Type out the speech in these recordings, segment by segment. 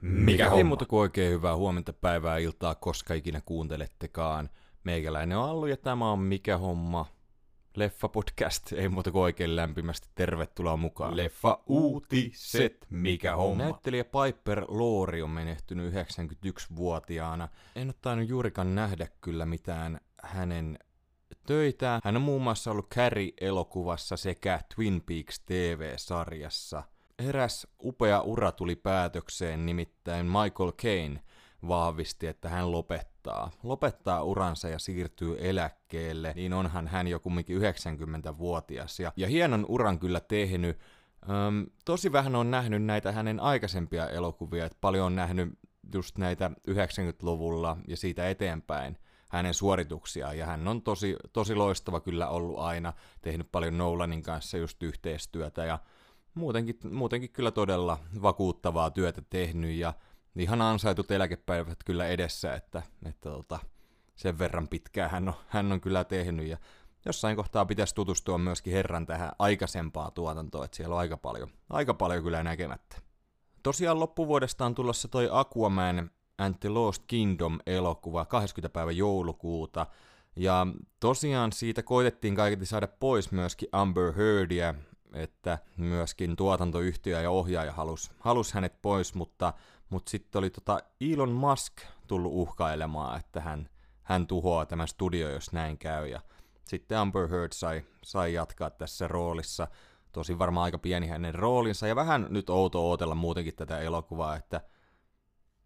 Mikä homma? Ei muuta kuin oikein hyvää huomenta, päivää, iltaa, koska ikinä kuuntelettekaan. Meikäläinen on Allu ja tämä on Mikä homma? Leffa-podcast. Ei muuta kuin oikein lämpimästi tervetuloa mukaan. Leffa-uutiset. Mikä homma? Näyttelijä Piper Loori on menehtynyt 91-vuotiaana. En ole tainnut juurikaan nähdä kyllä mitään hänen töitään. Hän on muun muassa ollut Carrie-elokuvassa sekä Twin Peaks TV-sarjassa. Eräs upea ura tuli päätökseen, nimittäin Michael Caine vahvisti, että hän lopettaa uransa ja siirtyy eläkkeelle, niin onhan hän jo kumminkin 90-vuotias ja hienon uran kyllä tehnyt. Tosi vähän on nähnyt näitä hänen aikaisempia elokuvia, että paljon on nähnyt just näitä 90-luvulla ja siitä eteenpäin hänen suorituksiaan, ja hän on tosi loistava kyllä ollut aina, tehnyt paljon Nolanin kanssa just yhteistyötä ja muutenkin kyllä todella vakuuttavaa työtä tehnyt ja ihan ansaitut eläkepäivät kyllä edessä, että sen verran pitkään hän on kyllä tehnyt, ja jossain kohtaa pitäisi tutustua myöskin herran tähän aikaisempaan tuotantoon, että siellä on aika paljon kyllä näkemättä. Tosiaan loppuvuodesta on tulossa toi Aquaman and the Lost Kingdom -elokuva 20. päivä joulukuuta, ja tosiaan siitä koitettiin kaiketi saada pois myöskin Amber Heardia, että myöskin tuotantoyhtiö ja ohjaaja halusi hänet pois, mutta sitten oli Elon Musk tullut uhkailemaan, että hän tuhoaa tämän studio, jos näin käy, ja sitten Amber Heard sai jatkaa tässä roolissa. Tosin varmaan aika pieni hänen roolinsa, ja vähän nyt outo ootella muutenkin tätä elokuvaa, että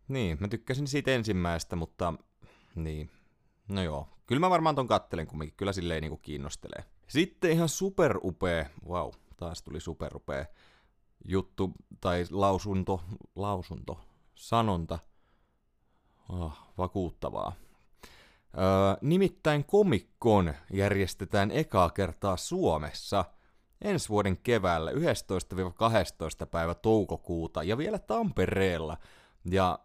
niin, mä tykkäsin siitä ensimmäistä, mutta niin, no joo, kyllä mä varmaan ton kattelen kumminkin, kyllä silleen niinku kiinnostelee. Sitten ihan superupea, wow, taas tuli superupea juttu, tai sanonta, vakuuttavaa. Nimittäin Comicon järjestetään ekaa kertaa Suomessa ensi vuoden keväällä 11-12 päivä toukokuuta, ja vielä Tampereella, ja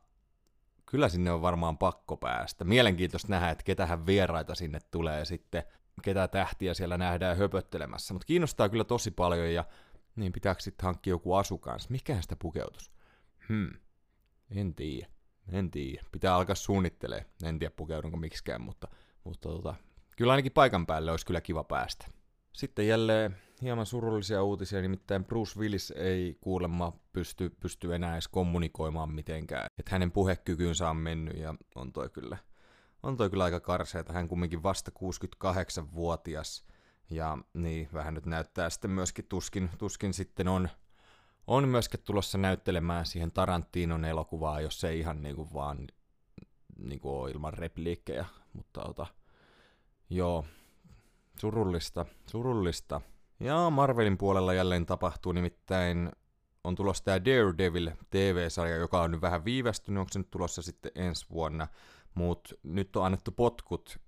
kyllä sinne on varmaan pakko päästä. Mielenkiintoista nähdä, että ketähän vieraita sinne tulee sitten, ketä tähtiä siellä nähdään höpöttelemässä, mutta kiinnostaa kyllä tosi paljon, ja niin pitääkö sitten hankkia joku asu kanssa? Mikähän sitä pukeutus? En tiedä. Pitää alkaa suunnittelemaan. En tiedä pukeudunko miksikään, mutta kyllä ainakin paikan päälle olisi kyllä kiva päästä. Sitten jälleen hieman surullisia uutisia, nimittäin Bruce Willis ei kuulemma pysty enää edes kommunikoimaan mitenkään. Että hänen puhekykynsä on mennyt, ja on toi kyllä aika karsea, että hän kumminkin vasta 68-vuotias, ja niin, vähän nyt näyttää sitten myöskin tuskin sitten on myöskin tulossa näyttelemään siihen Tarantinon elokuvaa, jos ei ihan niinku vaan niinku ole ilman repliikkejä, mutta joo, surullista. Ja Marvelin puolella jälleen tapahtuu, nimittäin on tulossa tämä Daredevil TV-sarja, joka on nyt vähän viivästynyt, onko se nyt tulossa sitten ensi vuonna, mutta nyt on annettu potkut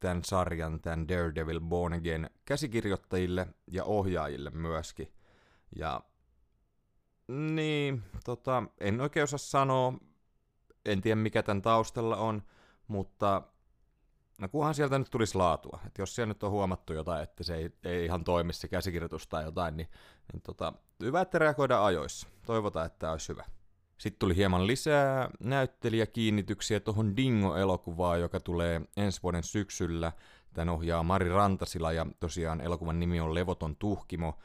tämän sarjan, tämän Daredevil Born Again käsikirjoittajille ja ohjaajille myöskin. Ja niin, en oikein osaa sanoa, en tiedä mikä tämän taustalla on, mutta no kunhan sieltä nyt tulisi laatua. Et jos siellä nyt on huomattu jotain, että se ei ihan toimi se käsikirjoitus tai jotain, niin hyvä, että reagoidaan ajoissa. Toivotaan, että tämä olisi hyvä. Sitten tuli hieman lisää näyttelijäkiinnityksiä tuohon Dingo-elokuvaan, joka tulee ensi vuoden syksyllä. Tän ohjaa Mari Rantasila, ja tosiaan elokuvan nimi on Levoton tuhkimo.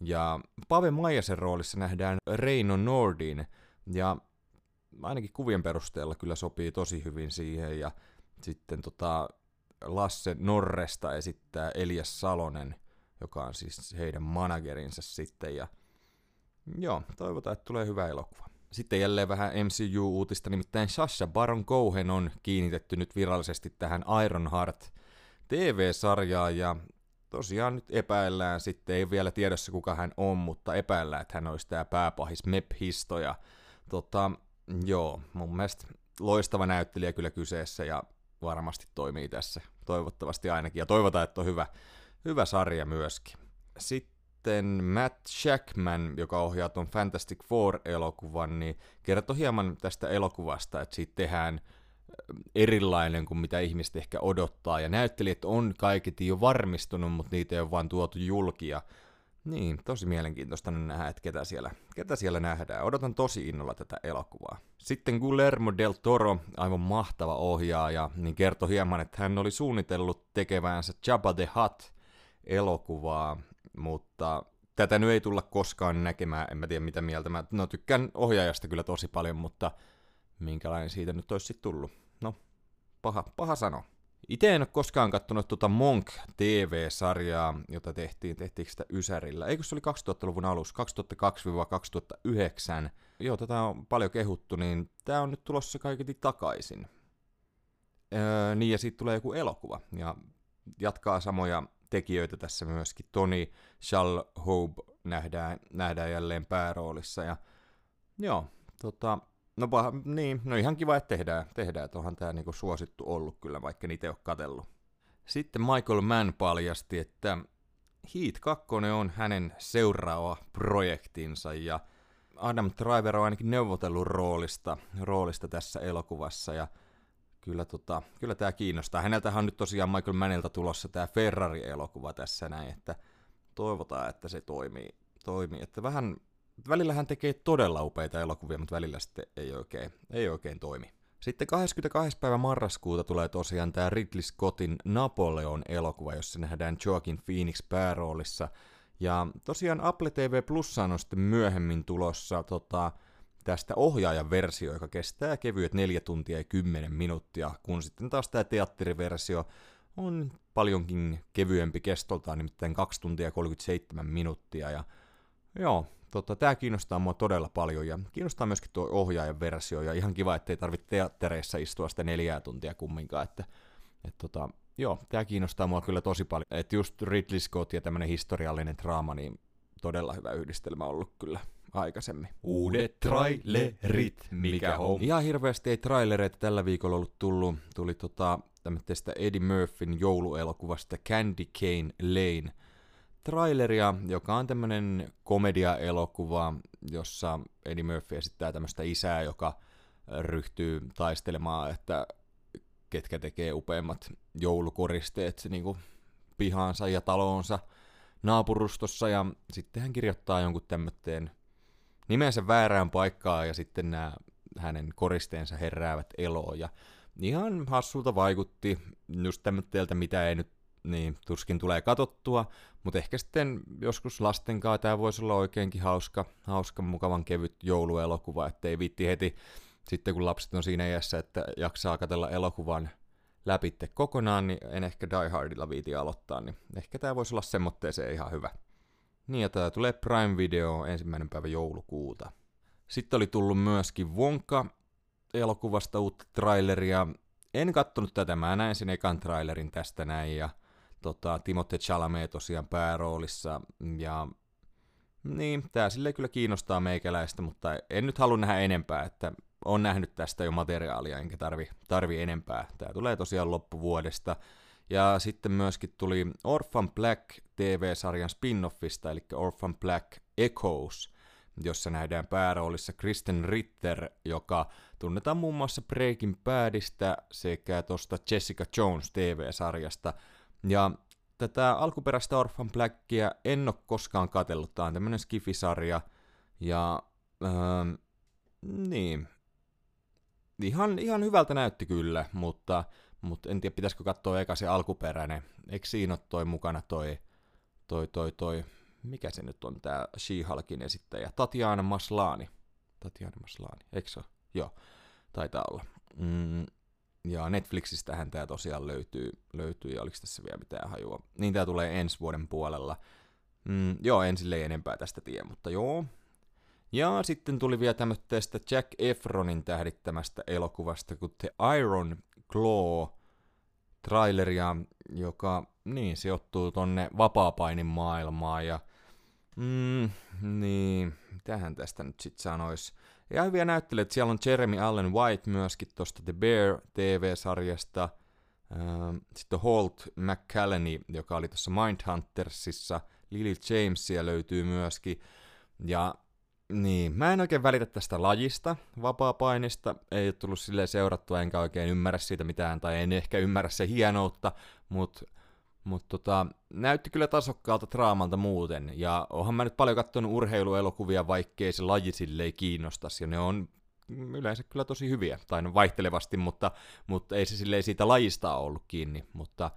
Ja Pave Maijasen roolissa nähdään Reino Nordin, ja ainakin kuvien perusteella kyllä sopii tosi hyvin siihen. Ja sitten Lasse Norresta esittää Elias Salonen, joka on siis heidän managerinsa sitten. Ja joo, toivotaan, että tulee hyvä elokuva. Sitten jälleen vähän MCU-uutista, nimittäin Sasha Baron Cohen on kiinnitetty nyt virallisesti tähän Ironheart TV-sarjaan, ja tosiaan nyt epäillään sitten, ei vielä tiedossa kuka hän on, mutta epäillään, että hän olisi tämä pääpahis Mephisto, ja joo, mun mielestä loistava näyttelijä kyllä kyseessä, ja varmasti toimii tässä, toivottavasti ainakin, ja toivotaan, että on hyvä sarja myöskin. Sitten Matt Shackman, joka ohjaa tuon Fantastic Four-elokuvan, niin kertoi hieman tästä elokuvasta, että siitä tehdään erilainen kuin mitä ihmiset ehkä odottaa, ja näyttelijät on kaiketi jo varmistunut, mutta niitä ei ole vaan tuotu julki, ja Niin, tosi mielenkiintoista nähdä, että ketä siellä nähdään. Odotan tosi innolla tätä elokuvaa. Sitten Guillermo del Toro, aivan mahtava ohjaaja, niin kertoi hieman, että hän oli suunnitellut tekeväänsä Chabba the Hat -elokuvaa, mutta tätä nyt ei tulla koskaan näkemään, en mä tiedä mitä mieltä. No tykkään ohjaajasta kyllä tosi paljon, mutta minkälainen siitä nyt olisi sitten tullut? No, paha sano. Itse en ole koskaan kattonut tuota Monk-tv-sarjaa, jota tehtiinkö sitä Ysärillä? Eikö se oli 2000-luvun alussa, 2002-2009? Joo, tätä on paljon kehuttu, niin tää on nyt tulossa kaiketi takaisin. Niin, ja siitä tulee joku elokuva, ja jatkaa samoja tekijöitä tässä myöskin. Tony Shalhoub nähdään jälleen pääroolissa, ja joo, no, niin, no ihan kiva, että tehdään. Onhan tämä niinku suosittu ollut kyllä, vaikka niitä ei ole katsellut. Sitten Michael Mann paljasti, että Heat 2 on hänen seuraava projektinsa, ja Adam Driver on ainakin neuvotellut roolista tässä elokuvassa, ja kyllä tämä kiinnostaa. Häneltähän on nyt tosiaan Michael Mannilta tulossa tämä Ferrari-elokuva tässä näin, että toivotaan, että se toimii. Että vähän... Välillä hän tekee todella upeita elokuvia, mutta välillä sitten ei oikein toimi. Sitten 22. päivä marraskuuta tulee tosiaan tämä Ridley Scottin Napoleon-elokuva, jossa nähdään Joaquin Phoenix pääroolissa. Ja tosiaan Apple TV Plus on sitten myöhemmin tulossa tästä ohjaajan versio, joka kestää kevyet 4 tuntia ja 10 minuuttia, kun sitten taas tämä teatteriversio on paljonkin kevyempi kestoltaan, nimittäin 2 tuntia ja 37 minuuttia. Ja joo. Tämä kiinnostaa mua todella paljon, ja kiinnostaa myöskin tuo ohjaajan versio, ja ihan kiva, ettei tarvitse teattereissa istua sitä 4 tuntia kumminkaan, joo, tämä kiinnostaa mua kyllä tosi paljon, että just Ridley Scott ja tämmönen historiallinen draama, niin todella hyvä yhdistelmä ollut kyllä aikaisemmin. Uudet trailerit, mikä on? Ihan hirveästi ei trailereita tällä viikolla ollut tullut, tuli tämmöistä Eddie Murphyn jouluelokuvasta Candy Cane Lane traileria, joka on tämmönen komediaelokuva, jossa Eddie Murphy esittää tämmöistä isää, joka ryhtyy taistelemaan, että ketkä tekee upeimmat joulukoristeet niinku pihaansa ja taloonsa naapurustossa, ja sitten hän kirjoittaa jonkun tämmöteen nimensä väärään paikkaan, ja sitten nämä hänen koristeensa heräävät eloon, ja ihan hassulta vaikutti just tämmöteeltä, mitä ei nyt niin tuskin tulee katsottua, mutta ehkä sitten joskus lasten kanssa tämä voisi olla oikeinkin hauska, mukavan kevyt jouluelokuva, ettei viitti heti sitten kun lapset on siinä iässä, että jaksaa katsella elokuvan läpitte kokonaan, niin en ehkä Die Hardilla viiti aloittaa, niin ehkä tämä voisi olla semmoitteeseen ihan hyvä. Niin, ja tämä tulee Prime Video 1. päivä joulukuuta. Sitten oli tullut myöskin Wonka-elokuvasta uutta traileria. En kattonut tätä, mä näin sen ekan trailerin tästä näin, ja Timothée Chalamet tosiaan pääroolissa, ja niin, tää silleen kyllä kiinnostaa meikäläistä, mutta en nyt halua nähdä enempää, että on nähnyt tästä jo materiaalia, enkä tarvi enempää. Tää tulee tosiaan loppuvuodesta, ja sitten myöskin tuli Orphan Black TV-sarjan spin-offista, eli Orphan Black Echoes, jossa nähdään pääroolissa Kristen Ritter, joka tunnetaan muun muassa Breaking Badista sekä tosta Jessica Jones TV-sarjasta. Ja tätä alkuperäistä Orphan Blackia en ole koskaan katsellut. Tämä on tämmönen skifisarja. Ja niin. Ihan hyvältä näytti kyllä, mutta en tiedä pitäisikö katsoa eka se alkuperäinen. Eikö siinä ole toi mukana toi mikä se nyt on tää She-Hulkin esittäjä? Tatiana Maslany, eikö se ole? Joo, taitaa olla. Ja Netflixistähän tää tosiaan löytyy, ja oliko tässä vielä mitään hajua? Niin, tää tulee ensi vuoden puolella. Joo, en silleen enempää tästä tiedä, mutta joo. Ja sitten tuli vielä tämmöistä Zac Efronin tähdittämästä elokuvasta kuin The Iron Claw -traileria, joka niin sijoittuu tonne vapaapainin maailmaan, ja niin, mitähän tästä nyt sit sanois. Ja hyviä näyttelijät, siellä on Jeremy Allen White myöskin tosta The Bear TV-sarjasta, sitten Holt McCallany, joka oli tossa Mindhuntersissa, Lily Jamesia löytyy myöskin, ja niin, mä en oikein välitä tästä lajista, vapaapainista, ei ole tullut silleen seurattua, enkä oikein ymmärrä siitä mitään, tai en ehkä ymmärrä se hienoutta, mut Mutta näytti kyllä tasokkaalta draamalta muuten, ja oonhan mä nyt paljon katsonut urheiluelokuvia, vaikkei se laji silleen kiinnostaisi, ja ne on yleensä kyllä tosi hyviä, tai no vaihtelevasti, mutta ei se silleen siitä lajista ollut kiinni, mutta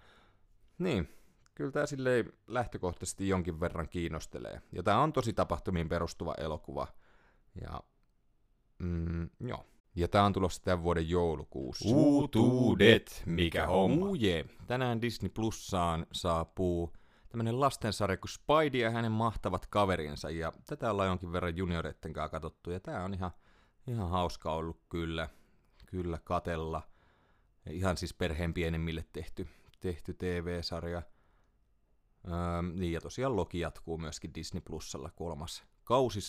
niin, kyllä tää silleen lähtökohtaisesti jonkin verran kiinnostelee, ja tää on tosi tapahtumiin perustuva elokuva, ja joo. Ja tää on tulossa tämän vuoden joulukuussa. Uutuudet, mikä homma. Uuje. Tänään Disney Plussaan saapuu tämmönen lastensarja kuin Spidey ja hänen mahtavat kaverinsa. Ja tätä ollaan jonkin verran junioreitten kanssa katsottu. Ja tää on ihan hauska ollut kyllä katella. Ja ihan siis perheen pienemmille tehty TV-sarja. Niin ja tosiaan Loki jatkuu myöskin Disney Plussalla kolmas kausi,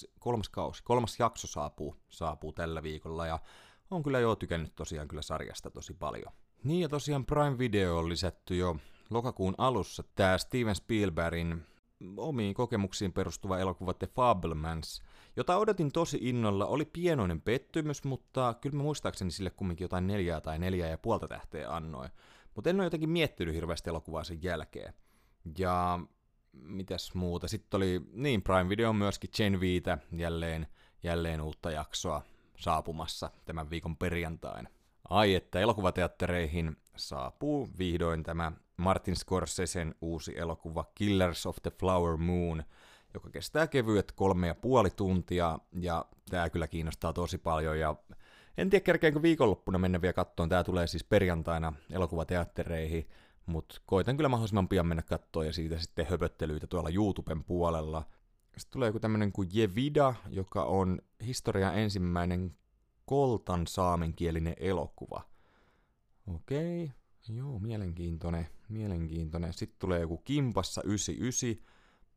kolmas jakso saapuu tällä viikolla, ja on kyllä jo tykännyt tosiaan kyllä sarjasta tosi paljon. Niin ja tosiaan Prime Video on lisätty jo lokakuun alussa tää Steven Spielbergin omiin kokemuksiin perustuva elokuva The Fabelmans, jota odotin tosi innolla, oli pienoinen pettymys, mutta kyllä mä muistaakseni sille kumminkin jotain 4 tai 4,5 tähteä annoin. Mutta en ole jotenkin miettinyt hirveästi elokuvaa sen jälkeen. Ja mitäs muuta? Sitten oli niin Prime Video myöskin Gen V:tä jälleen uutta jaksoa saapumassa tämän viikon perjantain. Ai että elokuvateattereihin saapuu vihdoin tämä Martin Scorsesen uusi elokuva Killers of the Flower Moon, joka kestää kevyet 3,5 tuntia, ja tää kyllä kiinnostaa tosi paljon, ja en tiedä kerkeenkö viikonloppuna mennä vielä kattoon, tää tulee siis perjantaina elokuvateattereihin. Mutta koitan kyllä mahdollisimman pian mennä kattoon ja siitä sitten höpöttelyitä tuolla YouTuben puolella. Sitten tulee joku tämmönen kuin Jevida, joka on historian ensimmäinen koltan saamenkielinen elokuva. Okei, joo, mielenkiintoinen. Sitten tulee joku Kimpassa 99,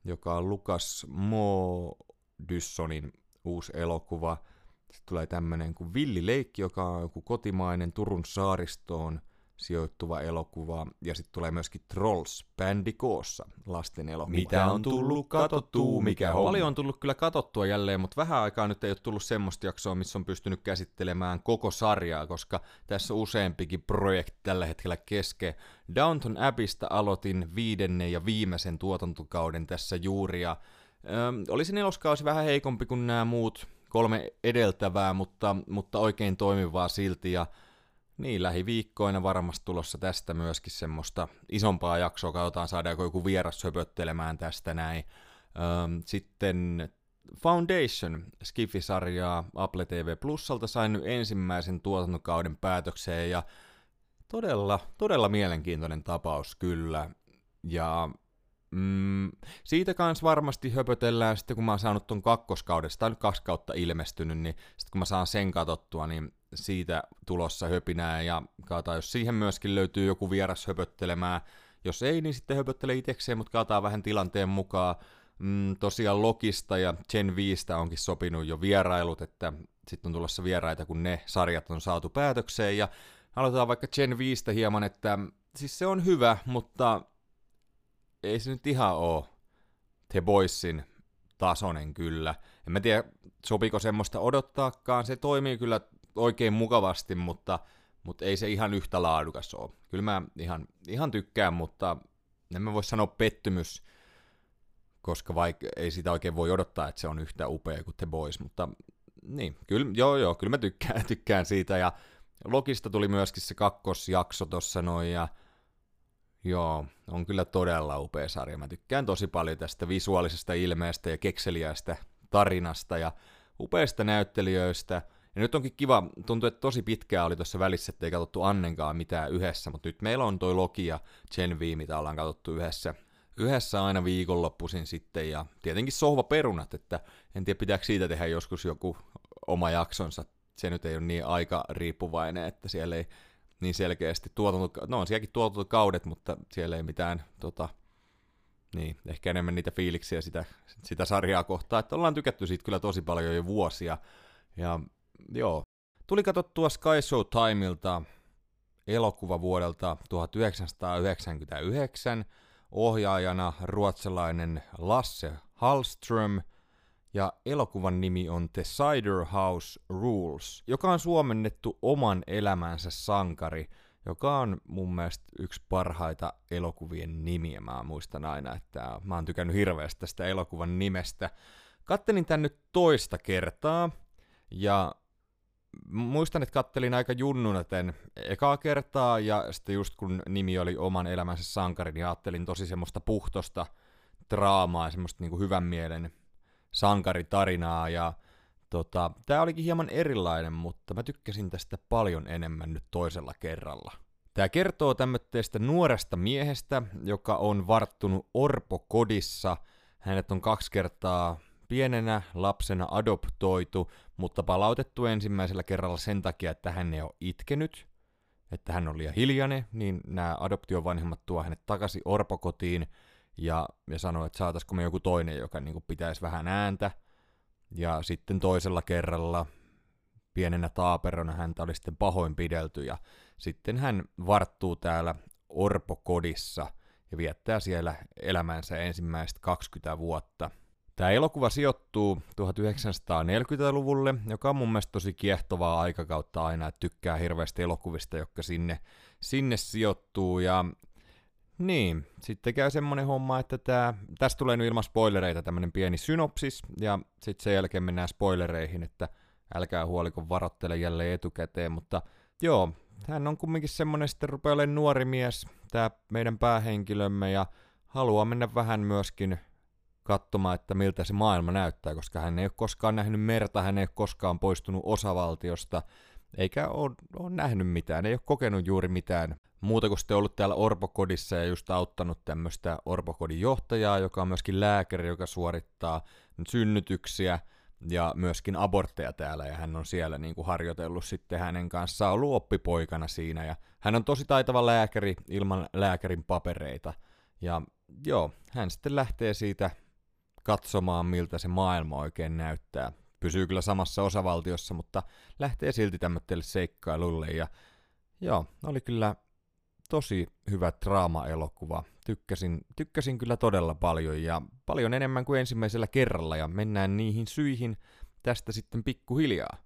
joka on Lukas Moodyssonin uusi elokuva. Sitten tulee tämmönen kuin Villileikki, joka on joku kotimainen Turun saaristoon sijoittuva elokuva, ja sitten tulee myöskin Trolls Bandicoossa lasten elokuva. Mitä on tullut katsottua, mikä on? Paljon on tullut kyllä katsottua jälleen, mutta vähän aikaa nyt ei ole tullut semmoista jaksoa, missä on pystynyt käsittelemään koko sarjaa, koska tässä on useampikin projekti tällä hetkellä kesken. Downton Abbeystä aloitin 5. ja viimeisen tuotantokauden tässä juuri, ja oli se 4. kausi vähän heikompi kuin nämä muut 3 edeltävää, mutta oikein toimivaa silti, ja niin, lähiviikkoina varmasti tulossa tästä myöskin semmoista isompaa jaksoa, katsotaan saadaanko joku vieras höpöttelemään tästä näin. Sitten Foundation Skifi-sarjaa Apple TV Plusalta sain nyt ensimmäisen tuotantokauden päätökseen, ja todella mielenkiintoinen tapaus kyllä. Ja siitä kans varmasti höpötellään sitten, kun mä oon saanut ton 2. kaudesta, tai nyt 2 kautta ilmestynyt, niin sitten kun mä saan sen katsottua, niin siitä tulossa höpinää, ja kaataan, jos siihen myöskin löytyy joku vieras höpöttelemään. Jos ei, niin sitten höpöttele itsekseen, mutta kaataan vähän tilanteen mukaan. Tosiaan Lokista ja Gen V:stä onkin sopinut jo vierailut, että sitten on tulossa vieraita, kun ne sarjat on saatu päätökseen. Ja aloitetaan vaikka Gen V:stä hieman, että siis se on hyvä, mutta ei se nyt ihan oo The Boysin tasoinen kyllä. En mä tiedä, sopiko semmoista odottaakaan, se toimii kyllä oikein mukavasti, mutta ei se ihan yhtä laadukas ole. Kyllä mä ihan tykkään, mutta en mä voi sanoa pettymys, koska ei sitä oikein voi odottaa, että se on yhtä upea kuin The Boys, mutta niin, kyllä mä tykkään siitä, ja Lokista tuli myöskin se 2. jakso tossa noin, ja joo, on kyllä todella upea sarja. Mä tykkään tosi paljon tästä visuaalisesta ilmeestä ja kekseliästä tarinasta ja upeista näyttelijöistä. Ja nyt onkin kiva, tuntuu, että tosi pitkään oli tuossa välissä, ettei katsottu Annenkaan mitään yhdessä, mutta nyt meillä on toi Loki ja Gen V, mitä ollaan katsottu yhdessä aina viikonloppuisin sitten, ja tietenkin sohvaperunat, että en tiedä pitääkö siitä tehdä joskus joku oma jaksonsa, se nyt ei ole niin aika riippuvainen, että siellä ei niin selkeästi on sielläkin tuotantokaudet, mutta siellä ei mitään, niin, ehkä enemmän niitä fiiliksiä sitä sarjaa kohtaan, että ollaan tykätty siitä kyllä tosi paljon jo vuosia, ja joo. Tuli katsottua Sky Showtimeilta elokuva vuodelta 1999, ohjaajana ruotsalainen Lasse Hallström, ja elokuvan nimi on The Cider House Rules, joka on suomennettu Oman elämänsä sankari, joka on mun mielestä yksi parhaita elokuvien nimiä. Mä muistan aina, että mä oon tykännyt hirveästi tästä elokuvan nimestä. Kattelin tän nyt toista kertaa, ja muistan, että kattelin aika junnuna tän ekaa kertaa, ja sitten just kun nimi oli oman elämänsä sankari, niin ajattelin tosi semmoista puhtosta draamaa, semmoista niinku hyvän mielen sankaritarinaa, ja tää olikin hieman erilainen, mutta mä tykkäsin tästä paljon enemmän nyt toisella kerralla. Tää kertoo tämmöistä nuoresta miehestä, joka on varttunut orpokodissa. Hänet on 2 kertaa pienenä lapsena adoptoitu, mutta palautettu ensimmäisellä kerralla sen takia, että hän ei ole itkenyt, että hän on liian hiljainen, niin nämä adoptiovanhemmat tuo hänet takaisin orpokotiin ja sanoo, että saataisiko me joku toinen, joka niinku pitäisi vähän ääntä. Ja sitten toisella kerralla pienenä taaperona häntä oli sitten pahoinpidelty ja sitten hän varttuu täällä orpokodissa ja viettää siellä elämänsä ensimmäiset 20 vuotta. Tämä elokuva sijoittuu 1940-luvulle, joka on mun mielestä tosi kiehtovaa aikakautta aina, että tykkää hirveästi elokuvista, jotka sinne sijoittuu. Ja niin, sitten käy semmonen homma, että tästä tulee nyt ilman spoilereita tämmönen pieni synopsis, ja sitten sen jälkeen mennään spoilereihin, että älkää huoliko, varottele jälleen etukäteen, mutta joo, hän on kumminkin semmonen, sitten rupeaa olemaan nuori mies, tää meidän päähenkilömme, ja haluaa mennä vähän myöskin katsomaan, että miltä se maailma näyttää, koska hän ei ole koskaan nähnyt merta, hän ei ole koskaan poistunut osavaltiosta, eikä ole nähnyt mitään, ei ole kokenut juuri mitään muuta kuin sitten ollut täällä orpokodissa ja just auttanut tämmöistä orpokodin johtajaa, joka on myöskin lääkäri, joka suorittaa synnytyksiä ja myöskin abortteja täällä, ja hän on siellä niin kuin harjoitellut sitten hänen kanssaan, ollut oppipoikana siinä, ja hän on tosi taitava lääkäri ilman lääkärin papereita, ja joo, hän sitten lähtee siitä katsomaan, miltä se maailma oikein näyttää. Pysyy kyllä samassa osavaltiossa, mutta lähtee silti tämmöiselle seikkailulle. Ja joo, oli kyllä tosi hyvä draama-elokuva. Tykkäsin kyllä todella paljon ja paljon enemmän kuin ensimmäisellä kerralla. Ja mennään niihin syihin tästä sitten pikkuhiljaa.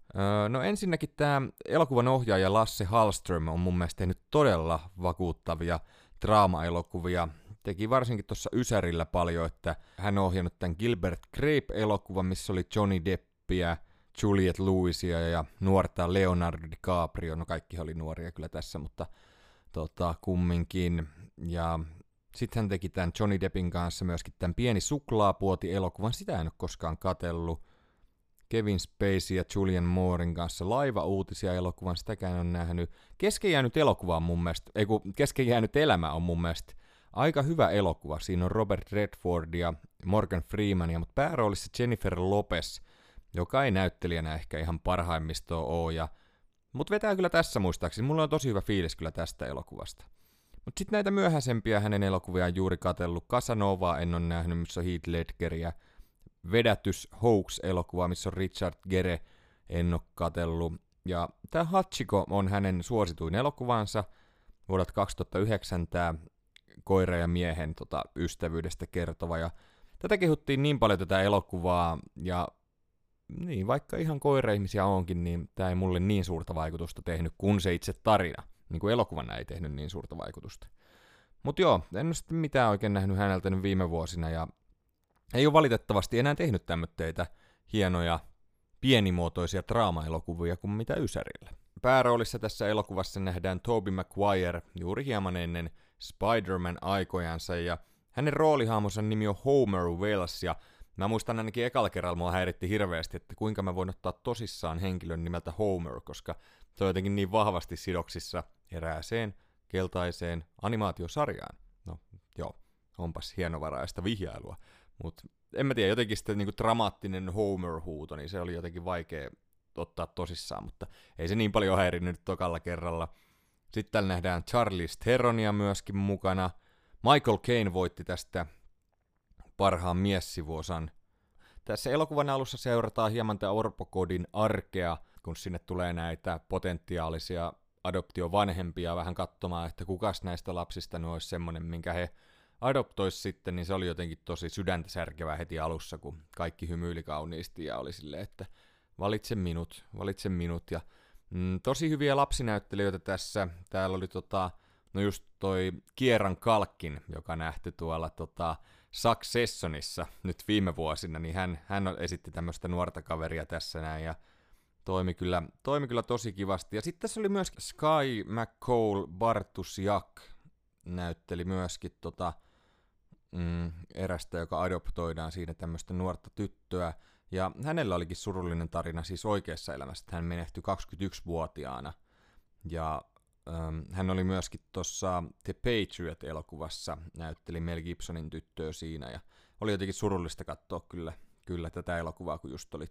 No ensinnäkin tämä elokuvan ohjaaja Lasse Hallström on mun mielestä tehnyt todella vakuuttavia draama-elokuvia. Teki varsinkin tuossa Ysärillä paljon, että hän on ohjannut tämän Gilbert Grape-elokuvan, missä oli Johnny Deppiä, Juliette Lewisia ja nuorta Leonardo DiCaprio. No kaikki oli nuoria kyllä tässä, mutta kumminkin. Ja sitten hän teki tämän Johnny Deppin kanssa myöskin tämän Pieni suklaapuoti-elokuvan. Sitä en ole koskaan katsellut. Kevin Spacey ja Julian Mooren kanssa Laiva-uutisia elokuvan. Sitäkään en ole nähnyt. Kesken jäänyt elämä on mun mielestä aika hyvä elokuva. Siinä on Robert Redford ja Morgan Freemania, mutta pääroolissa Jennifer Lopez, joka ei näyttelijänä ehkä ihan parhaimmistoa ole. Mutta vetää kyllä tässä muistaakseni. Mulla on tosi hyvä fiilis kyllä tästä elokuvasta. Mutta sitten näitä myöhäisempiä hänen elokuviaan juuri katsellut. Casanovaa en ole nähnyt, missä on Heath Ledgeriä. Vedätys Hoax-elokuvaa, missä on Richard Gere, en ole katsellut. Ja tämä Hachiko on hänen suosituin elokuvansa vuodelta 2009, tämä koira ja miehen ystävyydestä kertova, ja tätä kehuttiin niin paljon tätä elokuvaa, ja niin, vaikka ihan koira-ihmisiä onkin, niin tämä ei mulle niin suurta vaikutusta tehnyt kuin se itse tarina. Niin kuin elokuvana ei tehnyt niin suurta vaikutusta. Mutta joo, en ole sitten mitään oikein nähnyt häneltä nyt viime vuosina, ja ei ole valitettavasti enää tehnyt tämmöitä hienoja, pienimuotoisia draama-elokuvia kuin mitä Ysärillä. Pääroolissa tässä elokuvassa nähdään Tobey Maguire juuri hieman ennen Spider-Man aikojansa, ja hänen roolihaamonsa nimi on Homer Wells, ja mä muistan ainakin ekalla kerralla mua häiritti hirveästi, että kuinka mä voin ottaa tosissaan henkilön nimeltä Homer, koska se on jotenkin niin vahvasti sidoksissa erääseen keltaiseen animaatiosarjaan. No joo, onpas hienovaraista vihjailua, mutta en mä tiedä, jotenkin sitten niinku dramaattinen Homer-huuto, niin se oli jotenkin vaikea ottaa tosissaan, mutta ei se niin paljon häirinnyt tokalla kerralla. Sitten täällä nähdään Charlize Theronia myöskin mukana. Michael Caine voitti tästä parhaan miessivuosan. Tässä elokuvan alussa seurataan hieman tämän orpokodin arkea, kun sinne tulee näitä potentiaalisia adoptiovanhempia vähän katsomaan, että kukas näistä lapsista ne olisi semmoinen, minkä he adoptoisi sitten, niin se oli jotenkin tosi sydäntä särkevää heti alussa, kun kaikki hymyili kauniisti ja oli silleen, että valitse minut, ja Tosi hyviä lapsinäyttelijöitä tässä. Täällä oli no just toi Kieran Kalkin, joka nähti tuolla Successionissa nyt viime vuosina, niin hän esitti tämmöistä nuorta kaveria tässä näin ja toimi kyllä tosi kivasti. Ja sitten tässä oli myös Sky McCall Bartusiak näytteli myöskin erästä, joka adoptoidaan siinä tämmöistä nuorta tyttöä. Ja hänellä olikin surullinen tarina siis oikeassa elämässä, että hän menehtyi 21-vuotiaana. Ja hän oli myöskin tuossa The Patriot-elokuvassa, näytteli Mel Gibsonin tyttöä siinä. Ja oli jotenkin surullista katsoa kyllä tätä elokuvaa, kun just oli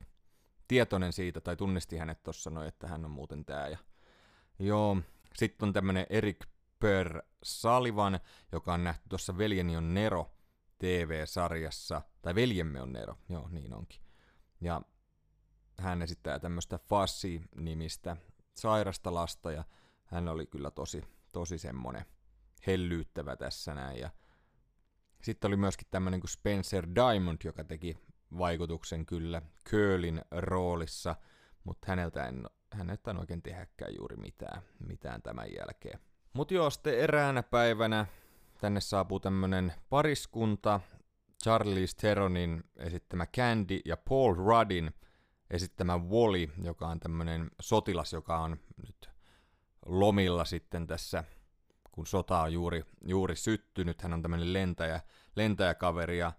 tietoinen siitä, tai tunnisti hänet tuossa noin, että hän on muuten tää. Ja joo, sitten on tämmönen Eric Per Salivan, joka on nähty tuossa Veljeni on Nero TV-sarjassa, tai Veljemme on Nero, joo niin onkin. Ja hän esittää tämmöistä Fassi-nimistä sairasta lasta, ja hän oli kyllä tosi semmonen hellyyttävä tässä näin. Ja sitten oli myöskin tämmönen kuin Spencer Diamond, joka teki vaikutuksen kyllä Curlin roolissa, mutta häneltä en oikein tehäkään juuri mitään tämän jälkeen. Mut joo, sitten eräänä päivänä tänne saapuu tämmönen pariskunta, Charlize Theronin esittämä Candy ja Paul Ruddin esittämä Wally, joka on tämmönen sotilas, joka on nyt lomilla sitten tässä, kun sota on juuri syttynyt. Hän on tämmönen lentäjäkaveri ja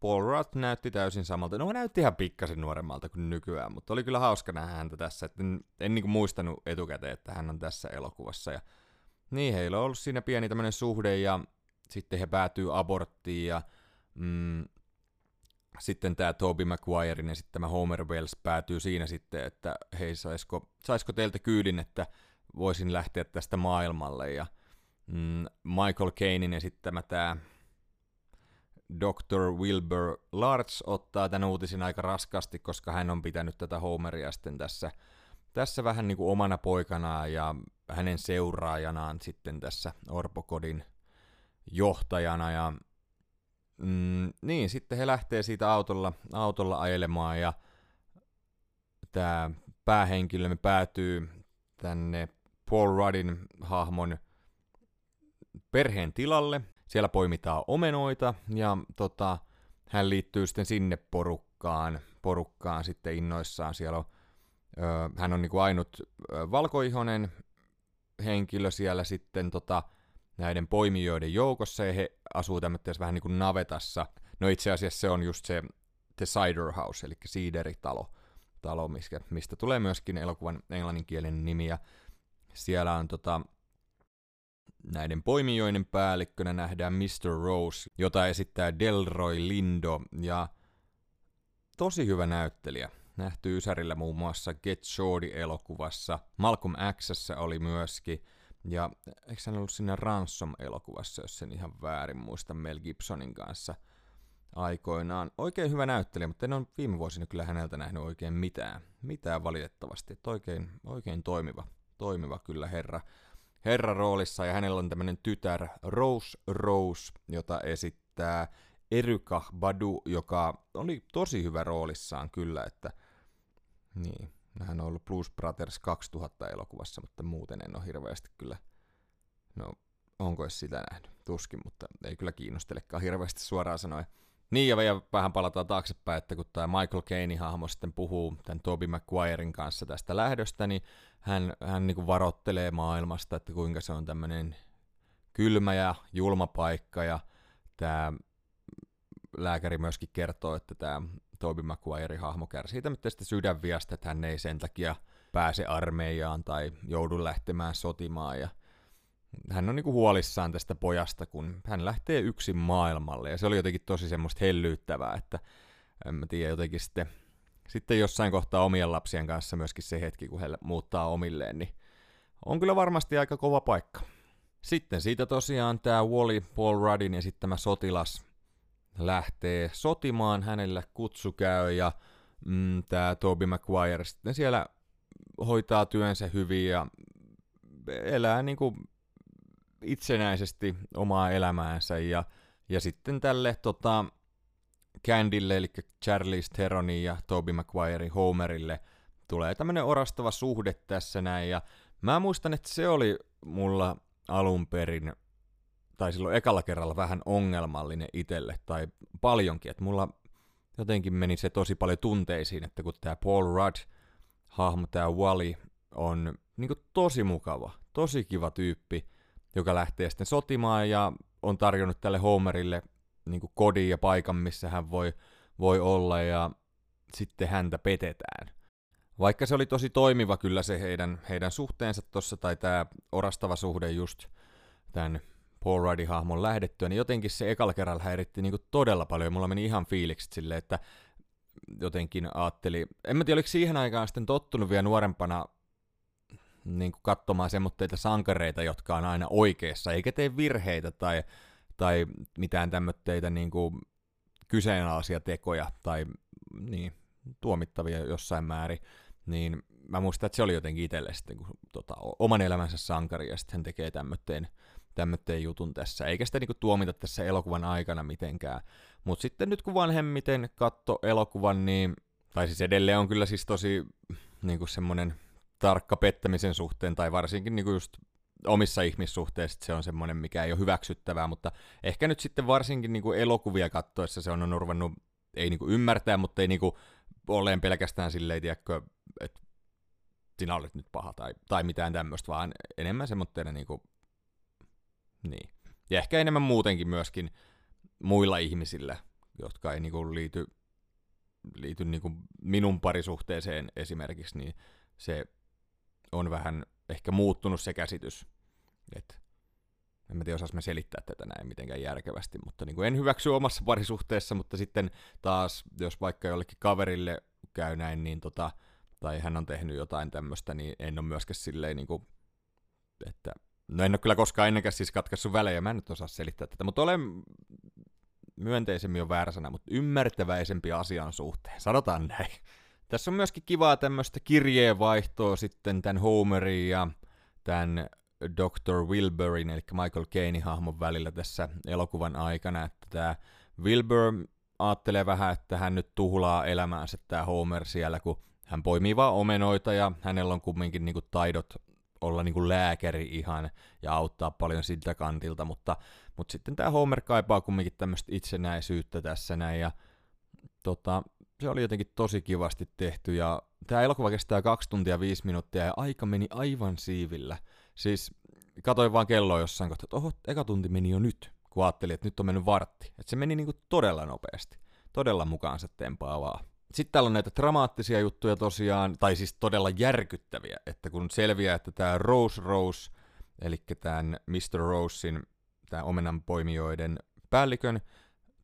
Paul Rudd näytti täysin samalta. No, näytti ihan pikkasen nuoremmalta kuin nykyään, mutta oli kyllä hauska nähdä häntä tässä. Et en niinku muistanut etukäteen, että hän on tässä elokuvassa. Ja niin, heillä on ollut siinä pieni tämmönen suhde ja sitten he päätyy aborttiin ja sitten tää Tobey Maguiren ja sitten tämä Homer Wells päätyy siinä sitten, että hei, saisiko teiltä kyydin, että voisin lähteä tästä maailmalle. Ja Michael Cainen esittämä tää Dr. Wilbur Larch ottaa tämän uutisen aika raskaasti, koska hän on pitänyt tätä Homeria sitten tässä vähän niin kuin omana poikanaan ja hänen seuraajanaan sitten tässä orpokodin johtajana. Ja niin, sitten he lähtee siitä autolla ajelemaan ja tämä päähenkilömme päätyy tänne Paul Ruddin hahmon perheen tilalle. Siellä poimitaan omenoita ja hän liittyy sitten sinne porukkaan sitten innoissaan. Siellä on, hän on niinku ainut valkoihoinen henkilö siellä sitten näiden poimijoiden joukossa ja he asuu tämmöisessä vähän niinku navetassa. No itse asiassa se on just se The Cider House, eli siideritalo, mistä tulee myöskin elokuvan englanninkielinen nimi ja siellä on näiden poimijoiden päällikkönä nähdään Mr. Rose, jota esittää Delroy Lindo, ja tosi hyvä näyttelijä. Nähty Ysärillä muun muassa Get Shorty-elokuvassa, Malcolm X:ssä oli myöskin, ja eikö hän ollut siinä Ransom-elokuvassa, jos sen ihan väärin muista Mel Gibsonin kanssa aikoinaan. Oikein hyvä näyttelijä, mutta en ole viime vuosina kyllä häneltä nähnyt oikein mitään valitettavasti. Että oikein toimiva kyllä herra roolissa, ja hänellä on tämmönen tytär Rose, jota esittää Erykah Badu, joka oli tosi hyvä roolissaan kyllä, että niin, hän on ollut Blues Brothers 2000 elokuvassa, mutta muuten en ole hirveästi kyllä, no onko edes sitä nähnyt, tuskin, mutta ei kyllä kiinnostelekaan hirveästi suoraan sanoen. Niin, ja vielä vähän palataan taaksepäin, että kun tämä Michael Caine-hahmo sitten puhuu tämän Tobey Maguiren kanssa tästä lähdöstä, niin hän niin kuin varoittelee maailmasta, että kuinka se on tämmöinen kylmä ja julma paikka, ja tämä lääkäri myöskin kertoo, että tämä Tobey Maguire-hahmo kärsii tämmöistä sydänviasta, että hän ei sen takia pääse armeijaan tai joudu lähtemään sotimaan, ja hän on niinku huolissaan tästä pojasta, kun hän lähtee yksin maailmalle, ja se oli jotenkin tosi semmoista hellyyttävää, että en mä tiedä, jotenkin sitten jossain kohtaa omien lapsien kanssa myöskin se hetki, kun he muuttaa omilleen, niin on kyllä varmasti aika kova paikka. Sitten siitä tosiaan tämä Wally, Paul Ruddin esittämä sotilas, lähtee sotimaan, hänellä kutsu käy, ja tämä Tobey Maguire sitten siellä hoitaa työnsä hyvin, ja elää niinku itsenäisesti omaa elämäänsä, ja sitten tälle Candylle, eli Charlize Theronin ja Tobey Maguiren Homerille tulee tämmönen orastava suhde tässä näin, ja mä muistan, että se oli mulla alun perin, tai silloin ekalla kerralla vähän ongelmallinen itselle, tai paljonkin, että mulla jotenkin meni se tosi paljon tunteisiin, että kun tää Paul Rudd-hahmo, tää Wally, on niinku tosi mukava, tosi kiva tyyppi, joka lähtee sitten sotimaan ja on tarjonnut tälle Homerille niinku kodin ja paikan, missä hän voi olla, ja sitten häntä petetään. Vaikka se oli tosi toimiva kyllä se heidän suhteensa tossa, tai tää orastava suhde just tän Paul Ruddin hahmon lähdettyä, niin jotenkin se ekalla kerralla häiritti niinku todella paljon, ja mulla meni ihan fiilikset silleen, että jotenkin ajattelin, en mä tiedä, oliko siihen aikaan sitten tottunut vielä nuorempana niin kuin katsomaan semmoitteita sankareita, jotka on aina oikeassa, eikä tee virheitä tai mitään tämmöitteitä niin kuin kyseenalaisia tekoja tai niin, tuomittavia jossain määrin, niin mä muistan, että se oli jotenkin itselle sitten kun, oman elämänsä sankari, ja sitten hän tekee tämmöitteen jutun tässä, eikä sitä niin kuin tuomita tässä elokuvan aikana mitenkään, mutta sitten nyt kun vanhemmiten katto elokuvan, niin, tai siis edelleen on kyllä siis tosi niin kuin semmoinen tarkka pettämisen suhteen, tai varsinkin niinku just omissa ihmissuhteissa se on semmoinen, mikä ei ole hyväksyttävää, mutta ehkä nyt sitten varsinkin niinku elokuvia katsoessa se on ruvennut, ei niinku ymmärtää, mutta ei niinku olleen pelkästään silleen, tiedätkö, että sinä olet nyt paha tai mitään tämmöistä, vaan enemmän semmoitteena niinku, niin. Ja ehkä enemmän muutenkin myöskin muilla ihmisillä, jotka ei niinku liity niinku minun parisuhteeseen esimerkiksi, niin se on vähän ehkä muuttunut se käsitys, että en mä tiedä, osais mä selittää tätä näin mitenkään järkevästi, mutta niin kuin en hyväksy omassa parisuhteessa, mutta sitten taas, jos vaikka jollekin kaverille käy näin, niin tai hän on tehnyt jotain tämmöistä, niin en ole myöskään silleen, niin kuin, että no en ole kyllä koskaan ennenkään siis katkaissut välejä, mä en nyt osaa selittää tätä, mutta olen myönteisemmin on väärä sana, mutta ymmärtäväisempi asian suhteen, sanotaan näin. Tässä on myöskin kivaa tämmöistä kirjeenvaihtoa sitten tämän Homerin ja tämän Dr. Wilburin, eli Michael Cainen hahmon välillä tässä elokuvan aikana, että tämä Wilbur ajattelee vähän, että hän nyt tuhlaa elämäänsä tämä Homer siellä, kun hän poimii vaan omenoita ja hänellä on kumminkin niinku taidot olla niinku lääkäri ihan ja auttaa paljon siltä kantilta, mutta sitten tämä Homer kaipaa kumminkin tämmöistä itsenäisyyttä tässä näin ja se oli jotenkin tosi kivasti tehty, ja tämä elokuva kestää 2 tuntia 5 minuuttia, ja aika meni aivan siivillä. Siis katoin vaan kelloa jossain kohtaa, että oho, eka tunti meni jo nyt, kun ajattelin, että nyt on mennyt vartti. Että se meni niinku todella nopeasti, todella mukaansa tempaavaa. Sitten täällä on näitä dramaattisia juttuja tosiaan, tai siis todella järkyttäviä, että kun selviää, että tämä Rose, eli tämän Mr. Rosein, tämä omenanpoimijoiden päällikön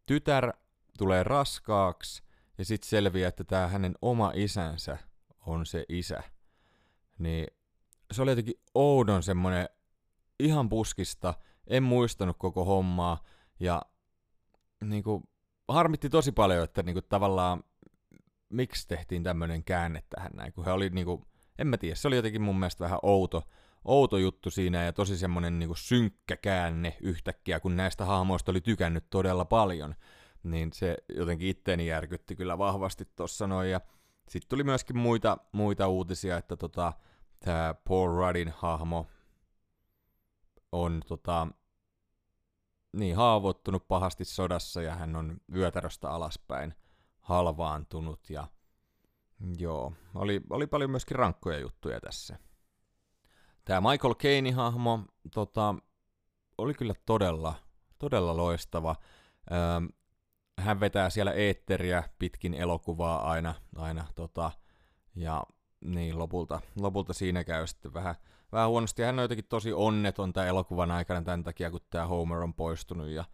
tytär tulee raskaaksi, ja sitten selviää, että tämä hänen oma isänsä on se isä. Niin se oli jotenkin oudon semmoinen ihan puskista, en muistanut koko hommaa. Ja niinku, harmitti tosi paljon, että niinku, tavallaan miksi tehtiin tämmöinen käänne tähän näin. Kun he oli niinku, en mä tiedä, se oli jotenkin mun mielestä vähän outo juttu siinä ja tosi semmoinen niinku, synkkä käänne yhtäkkiä, kun näistä hahmoista oli tykännyt todella paljon. Niin se jotenkin itteeni järkytti kyllä vahvasti tossa noin, ja sitten tuli myöskin muita uutisia, että tää Paul Ruddin hahmo on niin haavoittunut pahasti sodassa, ja hän on vyötäröstä alaspäin halvaantunut, ja joo, oli paljon myöskin rankkoja juttuja tässä. Tää Michael Caine hahmo oli kyllä todella loistava. Hän vetää siellä eetteriä pitkin elokuvaa aina ja niin lopulta siinä käy sitten vähän huonosti. Hän on jotenkin tosi onneton tämän elokuvan aikana tämän takia, kun tämä Homer on poistunut, ja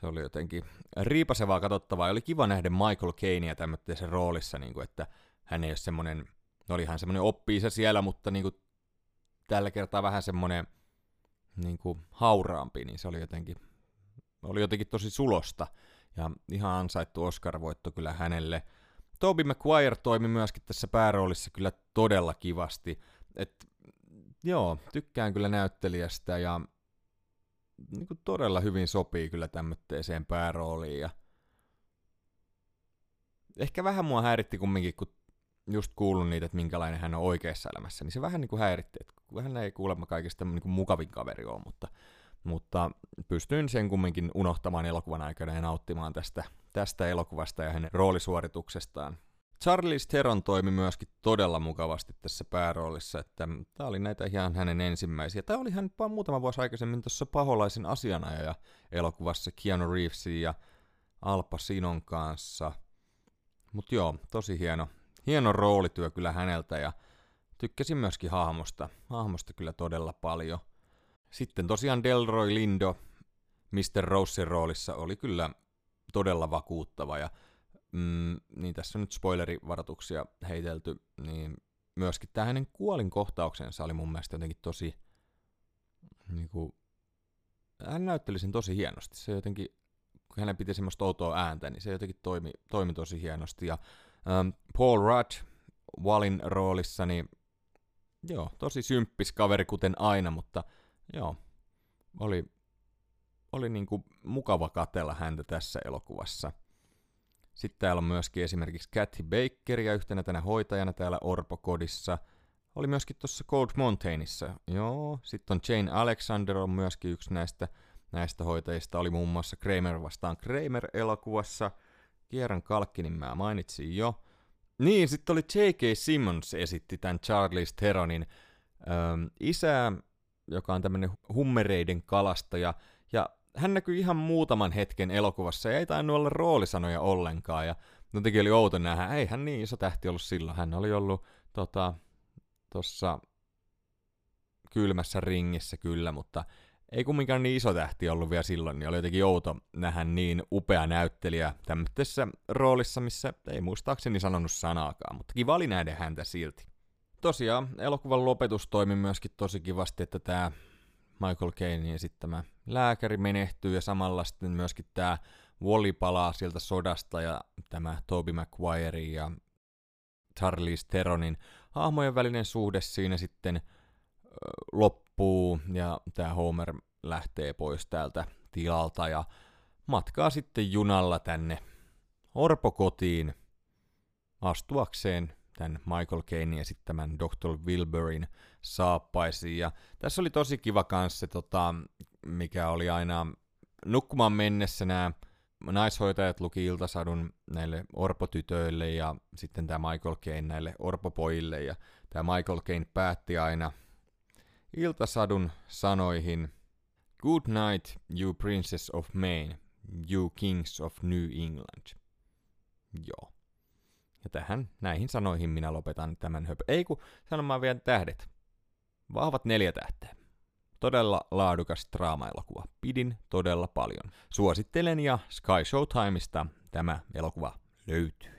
se oli jotenkin riipasevaa katsottavaa. Oli kiva nähdä Michael Cainea tämmöisessä roolissa, niin kuin, että hän ei ole semmoinen, olihan semmoinen oppi-isä siellä, mutta niin kuin, tällä kertaa vähän semmoinen niin kuin, hauraampi, niin se oli jotenkin tosi sulosta. Ja ihan ansaittu Oscar-voitto kyllä hänelle. Tobey Maguire toimi myöskin tässä pääroolissa kyllä todella kivasti. Joo, tykkään kyllä näyttelijästä ja niin kuin todella hyvin sopii kyllä tämmöiseen päärooliin. Ja ehkä vähän mua häiritti kumminkin, kun just kuullut niitä, että minkälainen hän on oikeassa elämässä, niin se vähän niin kuin häiritti. Hän ei kuulemma kaikista niin kuin mukavin kaveri ole, mutta pystyin sen kumminkin unohtamaan elokuvan aikana ja nauttimaan tästä elokuvasta ja hänen roolisuorituksestaan. Charlize Theron toimi myöskin todella mukavasti tässä pääroolissa, että tämä oli näitä ihan hänen ensimmäisiä. Tämä oli hän vaan muutama vuosi aikaisemmin tuossa Paholaisen asianajaja elokuvassa Keanu Reevesin ja Al Pacinon kanssa. Mutta joo, tosi hieno roolityö kyllä häneltä ja tykkäsin myöskin hahmosta kyllä todella paljon. Sitten tosiaan Delroy Lindo Mr. Roussin roolissa oli kyllä todella vakuuttava ja niin tässä on nyt spoilerivaroituksia heitelty, niin myöskin tämä hänen kuolinkohtauksensa oli mun mielestä jotenkin tosi, niin kuin, hän näytteli sen tosi hienosti, se jotenkin, kun hänen piti semmoista outoa ääntä, niin se jotenkin toimi tosi hienosti, ja Paul Rudd Wallin roolissa, niin joo, tosi symppis kaveri kuten aina, mutta joo, oli niin kuin mukava katsella häntä tässä elokuvassa. Sitten täällä on myöskin esimerkiksi Kathy Bakeria yhtenä tänä hoitajana täällä Orpokodissa. Oli myöskin tuossa Cold Mountainissa. Joo. Sitten on Jane Alexander on myöskin yksi näistä hoitajista. Oli muun muassa Kramer vastaan Kramer-elokuvassa. Kieran Kalkkinin mä mainitsin jo. Niin, sitten oli J.K. Simmons esitti tämän Charlize Theronin isää, joka on tämmöinen hummereiden kalastaja. Ja hän näkyi ihan muutaman hetken elokuvassa ja ei tainnut olla roolisanoja ollenkaan. Ja jotenkin oli outo nähdä, ei hän niin iso tähti ollut silloin. Hän oli ollut tuossa Kylmässä ringissä kyllä, mutta ei kumminkaan niin iso tähti ollut vielä silloin. Niin oli jotenkin outo nähdä niin upea näyttelijä tämmöisessä roolissa, missä ei muistaakseni sanonut sanaakaan. Mutta kiva oli nähdä häntä silti. Tosiaan elokuvan lopetus toimi myöskin tosi kivasti, että tämä Michael Caine esittämä lääkäri menehtyy ja samalla sitten myöskin tämä Wally palaa sieltä sodasta ja tämä Tobey Maguire ja Charlize Theronin hahmojen välinen suhde siinä sitten loppuu ja tämä Homer lähtee pois täältä tilalta ja matkaa sitten junalla tänne orpokotiin astuakseen tämän Michael Cainen esittämän Dr. Wilburin saappaisiin. Ja tässä oli tosi kiva kanssa se, mikä oli aina nukkumaan mennessä nämä naishoitajat luki iltasadun näille orpotytöille ja sitten tämä Michael Caine näille orpopojille. Ja tämä Michael Caine päätti aina iltasadun sanoihin "Good night, you princess of Maine, you kings of New England." Joo. Ja näihin sanoihin minä lopetan tämän ei kun sanomaan vielä tähdet. Vahvat 4 tähteä. Todella laadukas draama-elokuva. Pidin todella paljon. Suosittelen ja Sky Showtimeista tämä elokuva löytyy.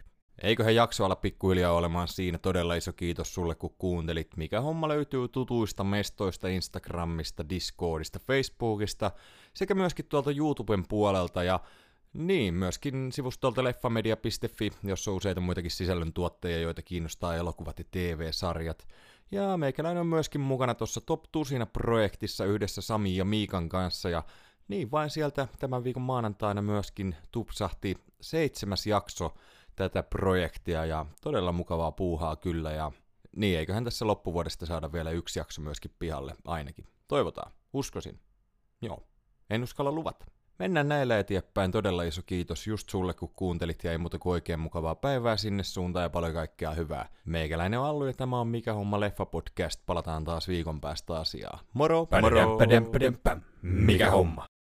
Eiköhän jakso ala pikkuhiljaa olemaan siinä. Todella iso kiitos sulle kun kuuntelit. Mikä homma löytyy tutuista mestoista, Instagramista, Discordista, Facebookista sekä myöskin tuolta YouTuben puolelta ja niin, myöskin sivustolta leffamedia.fi, jossa on useita muitakin sisällöntuottajia, joita kiinnostaa elokuvat ja TV-sarjat. Ja meikäläinen on myöskin mukana tuossa Top 10-projektissa yhdessä Sami ja Miikan kanssa. Ja niin vain sieltä tämän viikon maanantaina myöskin tupsahti 7. jakso tätä projektia ja todella mukavaa puuhaa kyllä. Ja niin, eiköhän tässä loppuvuodesta saada vielä 1 jakso myöskin pihalle ainakin. Toivotaan, uskoisin. Joo, en uskalla luvata. Mennään näillä eteenpäin. Todella iso kiitos just sulle, kun kuuntelit ja ei muuta kuin oikein mukavaa päivää sinne suuntaan ja paljon kaikkea hyvää. Meikäläinen on Allu ja tämä on Mikä homma leffa podcast. Palataan taas viikon päästä asiaan. Moro! Moro! Mikä homma?